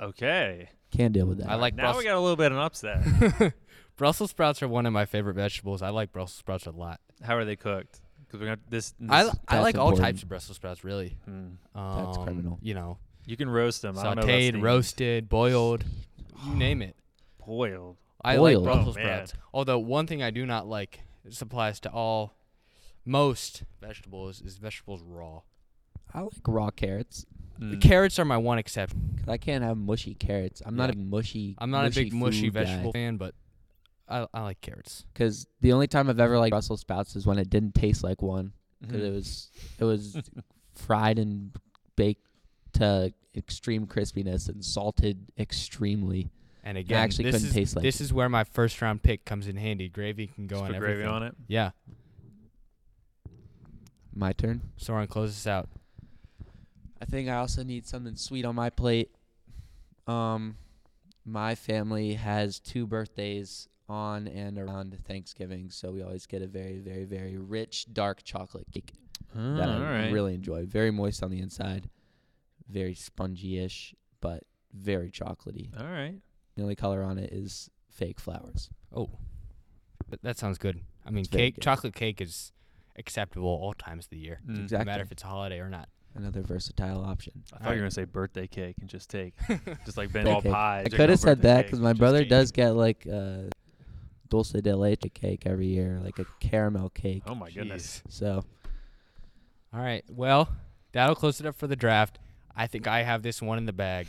Okay. Can't deal with that. I like. Now we got a little bit of an upset. Brussels sprouts are one of my favorite vegetables. I like Brussels sprouts a lot. How are they cooked? Because we got this I like important. All types of Brussels sprouts, really. That's criminal. You know. You can roast them. Sauteed, I don't know about roasted, boiled. You name it. Boiled. I like Brussels sprouts. Although one thing I do not like, this applies to most vegetables, is vegetables raw. I like raw carrots. The carrots are my one exception. Because I can't have mushy carrots. I'm not a big mushy vegetable fan, but I like carrots. Because the only time I've ever liked Brussels sprouts is when it didn't taste like one. Because it was fried and baked to extreme crispiness and salted extremely. And again, this is where my first round pick comes in handy. Gravy can go on everything. Gravy on it? Yeah. My turn. Soren, close this out. I think I also need something sweet on my plate. My family has two birthdays on and around Thanksgiving, so we always get a very, very, very rich dark chocolate cake that I really enjoy. Very moist on the inside, very spongy-ish, but very chocolatey. All right. The only color on it is fake flowers. Oh, that sounds good. I mean, chocolate cake is acceptable all times of the year, exactly. No matter if it's a holiday or not. Another versatile option. I thought you were going to say birthday cake and just take, just like Ben all pies. I could have said that because my brother does get like dulce de leche cake every year, like a caramel cake. Oh my goodness. So, all right. Well, that'll close it up for the draft. I think I have this one in the bag.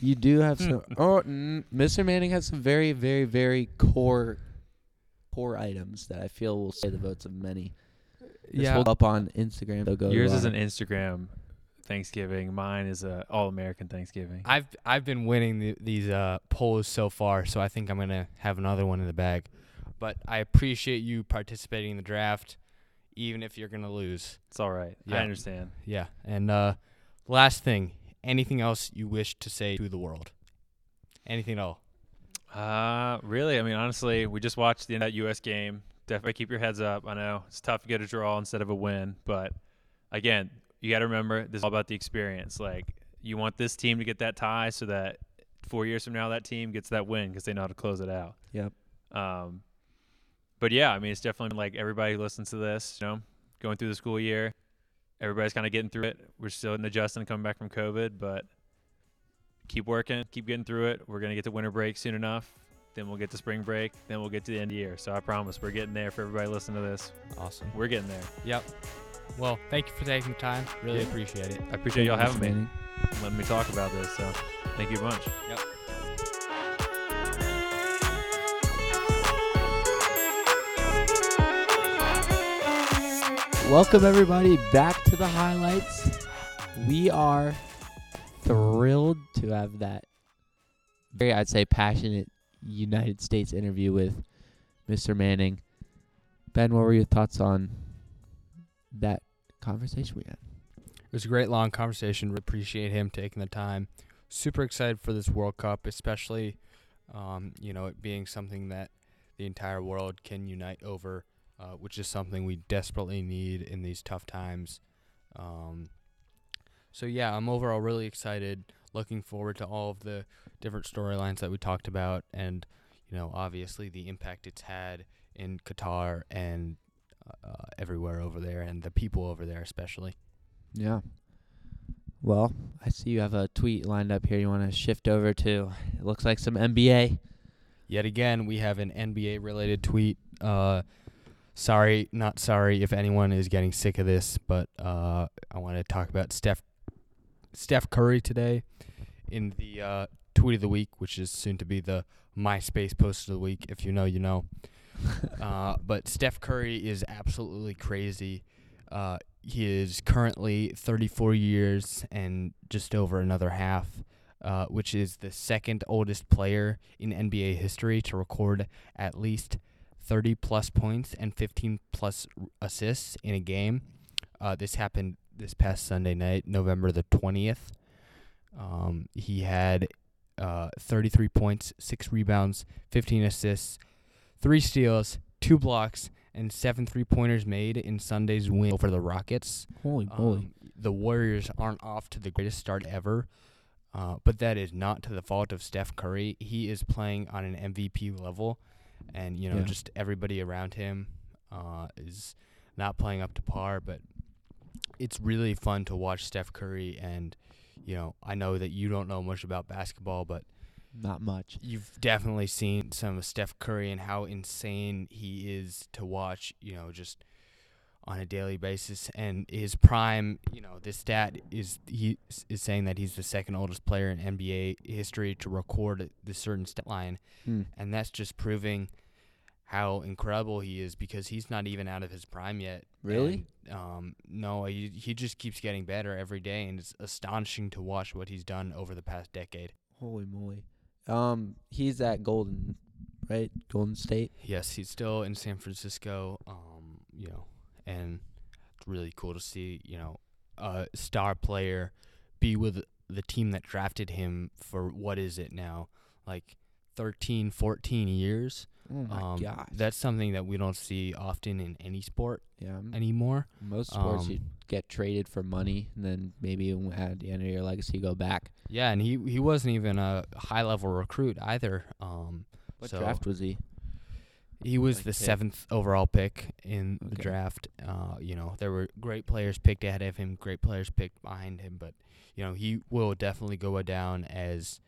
You do have some. Oh, Mr. Manning has some very, very, very core items that I feel will sway the votes of many. Yeah. Up on Instagram. So go yours is an Instagram Thanksgiving. Mine is a all-American Thanksgiving. I've been winning these polls so far, so I think I'm gonna have another one in the bag. But I appreciate you participating in the draft, even if you're gonna lose. It's all right. Yeah. I understand. Yeah. And last thing, anything else you wish to say to the world? Anything at all? Really? I mean, honestly, we just watched the U.S. game. Definitely keep your heads up. I know it's tough to get a draw instead of a win, but again, you got to remember this is all about the experience. Like, you want this team to get that tie so that 4 years from now that team gets that win because they know how to close it out. Yep. But yeah, I mean, it's definitely like everybody who listens to this, you know, going through the school year, everybody's kind of getting through it. We're still adjusting, coming back from COVID, but keep working, keep getting through it. We're gonna get to winter break soon enough. Then we'll get to spring break. Then we'll get to the end of the year. So I promise we're getting there for everybody listening to this. Awesome. We're getting there. Yep. Well, thank you for taking the time. Really appreciate it. I appreciate y'all having me. Letting me talk about this. So thank you a bunch. Yep. Welcome, everybody, back to the highlights. We are thrilled to have that very, I'd say, passionate United States interview with Mr. Manning. Ben, what were your thoughts on that conversation we had? It was a great long conversation. We appreciate him taking the time. Super excited for this World Cup, especially it being something that the entire world can unite over, which is something we desperately need in these tough times. So yeah, I'm overall really excited. Looking forward to all of the different storylines that we talked about and, you know, obviously the impact it's had in Qatar and everywhere over there and the people over there especially. Yeah. Well, I see you have a tweet lined up here you want to shift over to. It looks like some NBA. Yet again, we have an NBA-related tweet. Sorry, not sorry if anyone is getting sick of this, but I want to talk about Steph Curry today in the tweet of the week, which is soon to be the MySpace post of the week. If you know, you know. But Steph Curry is absolutely crazy. He is currently 34 years and just over another half, which is the second oldest player in NBA history to record at least 30-plus points and 15-plus assists in a game. This happened this past Sunday night, November the 20th. He had 33 points, 6 rebounds, 15 assists, 3 steals, 2 blocks, and 7 three-pointers made in Sunday's win over the Rockets. Holy moly. The Warriors aren't off to the greatest start ever, but that is not to the fault of Steph Curry. He is playing on an MVP level, and just everybody around him is not playing up to par, but it's really fun to watch Steph Curry, and I know that you don't know much about basketball, but not much. You've definitely seen some of Steph Curry and how insane he is to watch, just on a daily basis. And his prime, this stat is saying that he's the second oldest player in NBA history to record this certain stat line, and that's just proving how incredible he is because he's not even out of his prime yet. Really? And, no, he just keeps getting better every day, and it's astonishing to watch what he's done over the past decade. Holy moly. He's at Golden, right? Golden State? Yes, he's still in San Francisco, and it's really cool to see, a star player be with the team that drafted him for what is it now, like 13, 14 years. Oh my gosh. That's something that we don't see often in any sport anymore. Most sports you get traded for money, and then maybe at the end of your legacy go back. Yeah, and he wasn't even a high-level recruit either. What draft was he? He was the 7th overall pick in the draft. You know, there were great players picked ahead of him, great players picked behind him, but you know, he will definitely go down as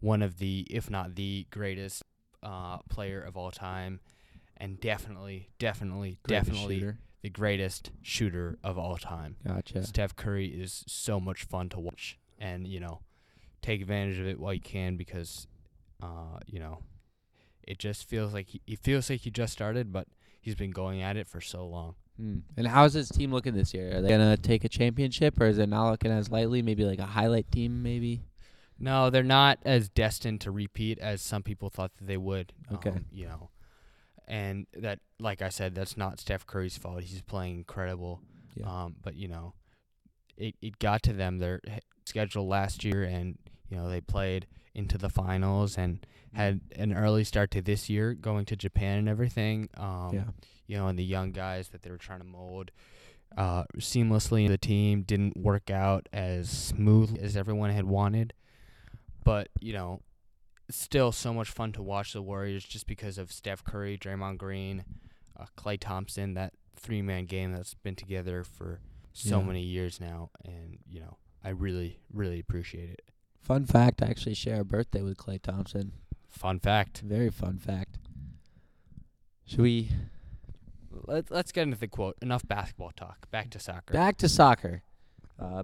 one of the, if not the greatest player of all time, and definitely shooter. The greatest shooter of all time. Gotcha. Steph Curry is so much fun to watch, and you know, take advantage of it while you can, because you know, it just feels like he just started, but he's been going at it for so long. Mm. And how's his team looking this year? Are they gonna take a championship, or is it not looking as lightly? Maybe like a highlight team, maybe. No, they're not as destined to repeat as some people thought that they would. You know, and that, like I said, that's not Steph Curry's fault. He's playing incredible. Yeah. But you know, it got to them. Their schedule last year, and you know, they played into the finals and had an early start to this year, going to Japan and everything. You know, and the young guys that they were trying to mold seamlessly into the team didn't work out as smoothly as everyone had wanted. But, you know, still so much fun to watch the Warriors, just because of Steph Curry, Draymond Green, Klay Thompson, that three-man game that's been together for so many years now. And, you know, I really, really appreciate it. Fun fact, I actually share a birthday with Klay Thompson. Fun fact. Very fun fact. Should we? Let's get into the quote. Enough basketball talk. Back to soccer.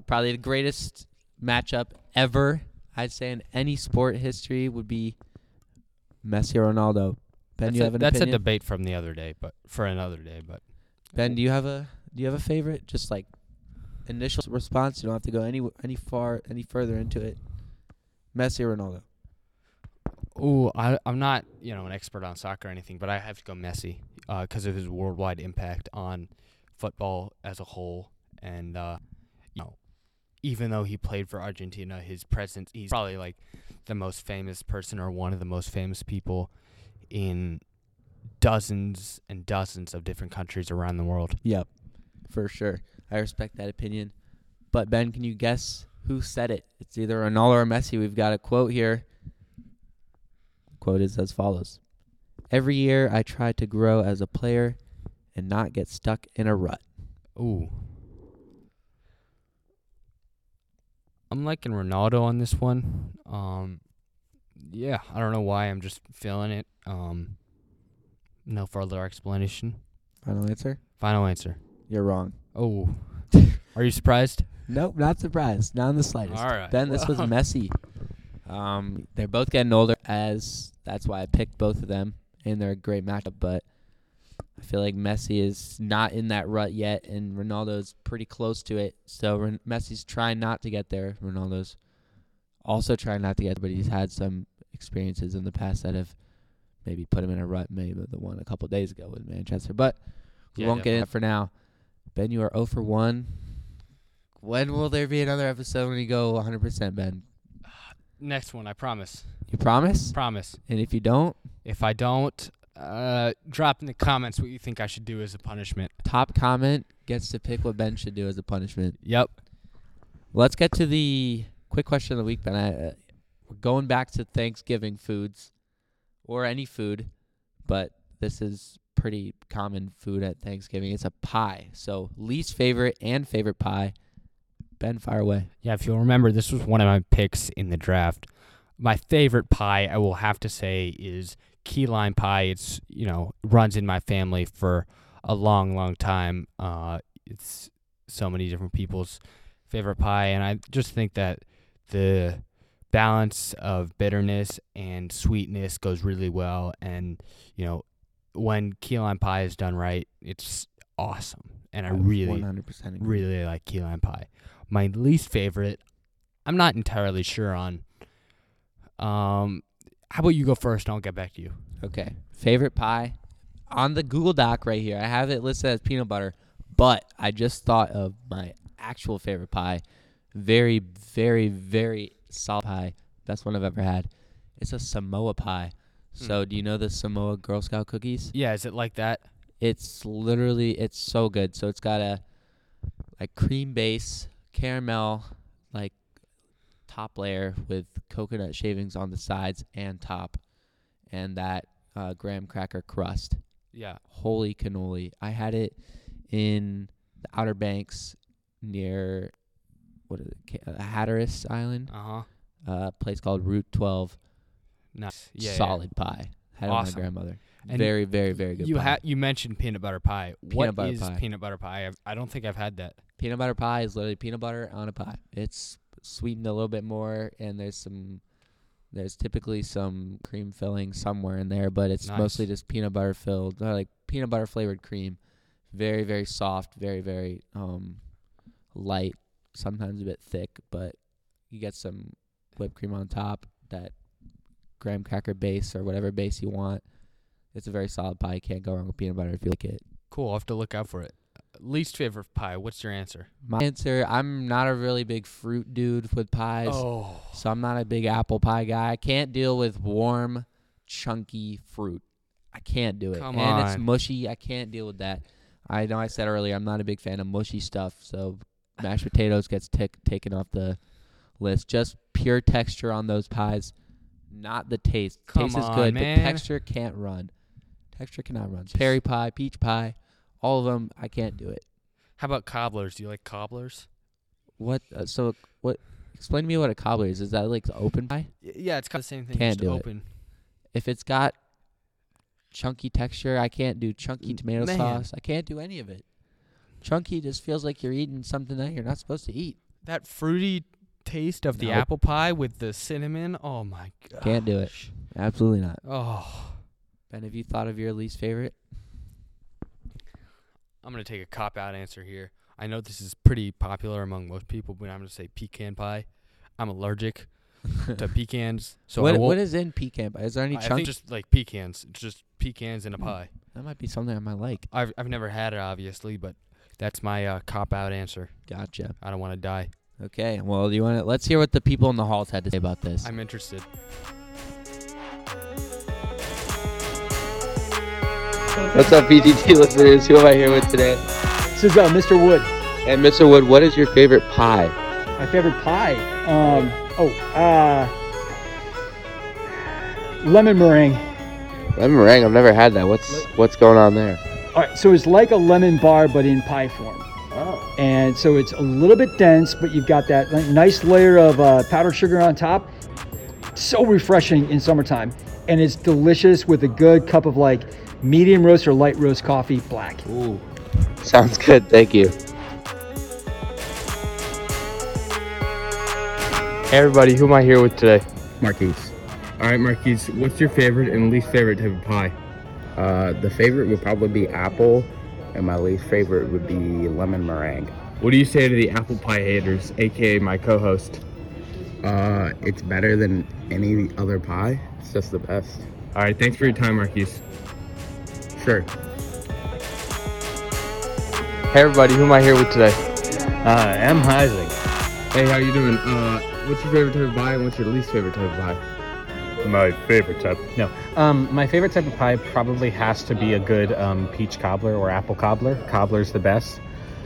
Probably the greatest matchup ever, I'd say, in any sport history, would be Messi or Ronaldo. Ben, do you have an opinion? That's a debate from the other day, but for another day. But Ben, do you have a favorite? Just like initial response. You don't have to go any further into it. Messi or Ronaldo? Ooh, I'm not an expert on soccer or anything, but I have to go Messi because of his worldwide impact on football as a whole, and even though he played for Argentina, his presence, he's probably like the most famous person, or one of the most famous people, in dozens and dozens of different countries around the world. Yep, for sure. I respect that opinion. But Ben, can you guess who said it? It's either Ronaldo or Messi. We've got a quote here. The quote is as follows. Every year I try to grow as a player and not get stuck in a rut. Ooh. I'm liking Ronaldo on this one. Yeah, I don't know why. I'm just feeling it. No further explanation. Final answer? Final answer. You're wrong. Oh. Are you surprised? Nope, not surprised. Not in the slightest. All right. Ben, this was messy. They're both getting older, as that's why I picked both of them, and they're a great matchup, but I feel like Messi is not in that rut yet, and Ronaldo's pretty close to it. So Messi's trying not to get there. Ronaldo's also trying not to get there, but he's had some experiences in the past that have maybe put him in a rut, maybe the one a couple of days ago with Manchester. But we won't get in for now. Ben, you are 0 for 1. When will there be another episode when you go 100%, Ben? Next one, I promise. You promise? Promise. And if you don't? If I don't... drop in the comments what you think I should do as a punishment. Top comment gets to pick what Ben should do as a punishment. Yep. Let's get to the quick question of the week, Ben. We're going back to Thanksgiving foods, or any food, but this is pretty common food at Thanksgiving. It's a pie. So least favorite and favorite pie. Ben, fire away. Yeah, if you'll remember, this was one of my picks in the draft. My favorite pie, I will have to say, is key lime pie. It's, runs in my family for a long, long time. It's so many different people's favorite pie, and I just think that the balance of bitterness and sweetness goes really well, and, when key lime pie is done right, it's awesome, and I really, 100% really like key lime pie. My least favorite, I'm not entirely sure on. How about you go first, and I'll get back to you. Okay. Favorite pie. On the Google Doc right here, I have it listed as peanut butter, but I just thought of my actual favorite pie. Very, very, very solid pie. Best one I've ever had. It's a Samoa pie. So do you know the Samoa Girl Scout cookies? Yeah, is it like that? It's literally, it's so good. So it's got a like cream base, caramel, like top layer with coconut shavings on the sides and top, and that graham cracker crust. Yeah. Holy cannoli. I had it in the Outer Banks near, what is it, Hatteras Island? Uh-huh. A place called Route 12. Nice. Yeah, solid pie. Had it with my grandmother. And very, very, very good pie. You mentioned peanut butter pie. Peanut butter pie? I don't think I've had that. Peanut butter pie is literally peanut butter on a pie. It's sweetened a little bit more, and there's typically some cream filling somewhere in there, but it's mostly just peanut butter filled, like peanut butter flavored cream. Very, very soft, very, very light, sometimes a bit thick, but you get some whipped cream on top, that graham cracker base or whatever base you want. It's a very solid pie. You can't go wrong with peanut butter if you like it. Cool. I'll have to look out for it. Least favorite pie. What's your answer? My answer, I'm not a really big fruit dude with pies. Oh. So I'm not a big apple pie guy. I can't deal with warm, chunky fruit. I can't do it. Come on. And it's mushy. I can't deal with that. I know I said earlier I'm not a big fan of mushy stuff. So mashed potatoes gets taken off the list. Just pure texture on those pies. Not the taste. Taste is good, man. But texture can't run. Texture cannot run. Cherry pie, peach pie, all of them, I can't do it. How about cobblers? Do you like cobblers? What? Explain to me what a cobbler is. Is that like the open pie? Yeah, it's kind of the same thing. Can't do it. If it's got chunky texture, I can't do chunky tomato sauce. I can't do any of it. Chunky just feels like you're eating something that you're not supposed to eat. That fruity taste of the apple pie with the cinnamon. Oh my god. Can't do it. Absolutely not. Oh. Ben, have you thought of your least favorite? I'm going to take a cop-out answer here. I know this is pretty popular among most people, but I'm going to say pecan pie. I'm allergic to pecans. So what is in pecan pie? Is there any chunks? I think just like pecans. It's just pecans in a pie. That might be something I might like. I've never had it, obviously, but that's my cop-out answer. Gotcha. I don't want to die. Okay, well, let's hear what the people in the halls had to say about this. I'm interested. What's up, BTT listeners? Who am I here with today? This is Mr. Wood. And Mr. Wood, what is your favorite pie? My favorite pie? Lemon meringue. Lemon meringue? I've never had that. What's going on there? All right, so it's like a lemon bar, but in pie form. Oh. And so it's a little bit dense, but you've got that nice layer of powdered sugar on top. So refreshing in summertime. And it's delicious with a good cup of like medium roast or light roast coffee, black. Ooh, sounds good. Thank you. Hey everybody, who am I here with today? Marquise. All right, Marquise, what's your favorite and least favorite type of pie? The favorite would probably be apple. And my least favorite would be lemon meringue. What do you say to the apple pie haters, aka my co-host? It's better than any other pie. It's just the best. All right, thanks for your time, Marquise. Sure. Hey everybody, who am I here with today? M. Heising. Hey, how you doing? What's your favorite type of pie and what's your least favorite type of pie? My favorite type. No. My favorite type of pie probably has to be a good peach cobbler or apple cobbler. Cobbler's the best.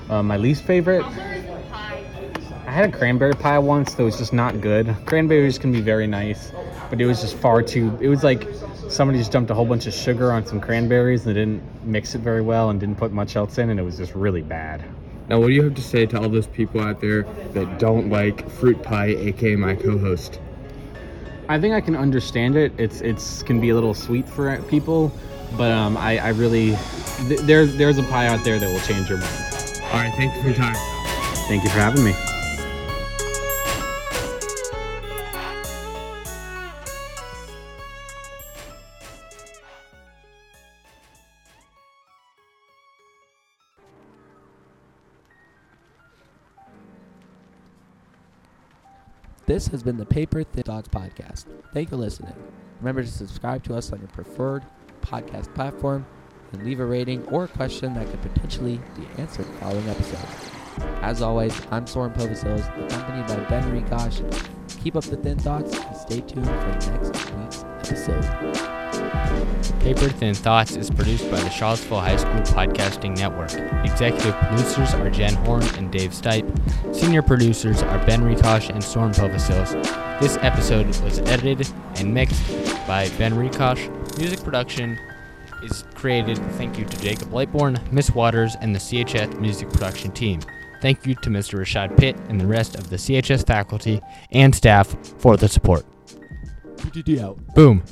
My least favorite, I had a cranberry pie once that was just not good. Cranberries can be very nice, but it was just it was like somebody just dumped a whole bunch of sugar on some cranberries and they didn't mix it very well and didn't put much else in, and it was just really bad. Now, what do you have to say to all those people out there that don't like fruit pie, aka my co-host? I think I can understand it. It's can be a little sweet for people, but I really there's a pie out there that will change your mind. All right, thank you for your time. Thank you for having me. This has been the Paper Thin Thoughts podcast. Thank you for listening. Remember to subscribe to us on your preferred podcast platform and leave a rating or a question that could potentially be answered in the following episode. As always, I'm Soren Povacilis, accompanied by Ben Rikosh. Keep up the thin thoughts and stay tuned for next week's episode. Paper Thin Thoughts is produced by the Charlottesville High School Podcasting Network. Executive producers are Jen Horn and Dave Stipe. Senior producers are Ben Rikosh and Soren Povacilis. This episode was edited and mixed by Ben Rikosh. Music production is created, thank you to Jacob Lightbourne, Miss Waters, and the CHS music production team. Thank you to Mr. Rashad Pitt and the rest of the CHS faculty and staff for the support. PTT out. Boom.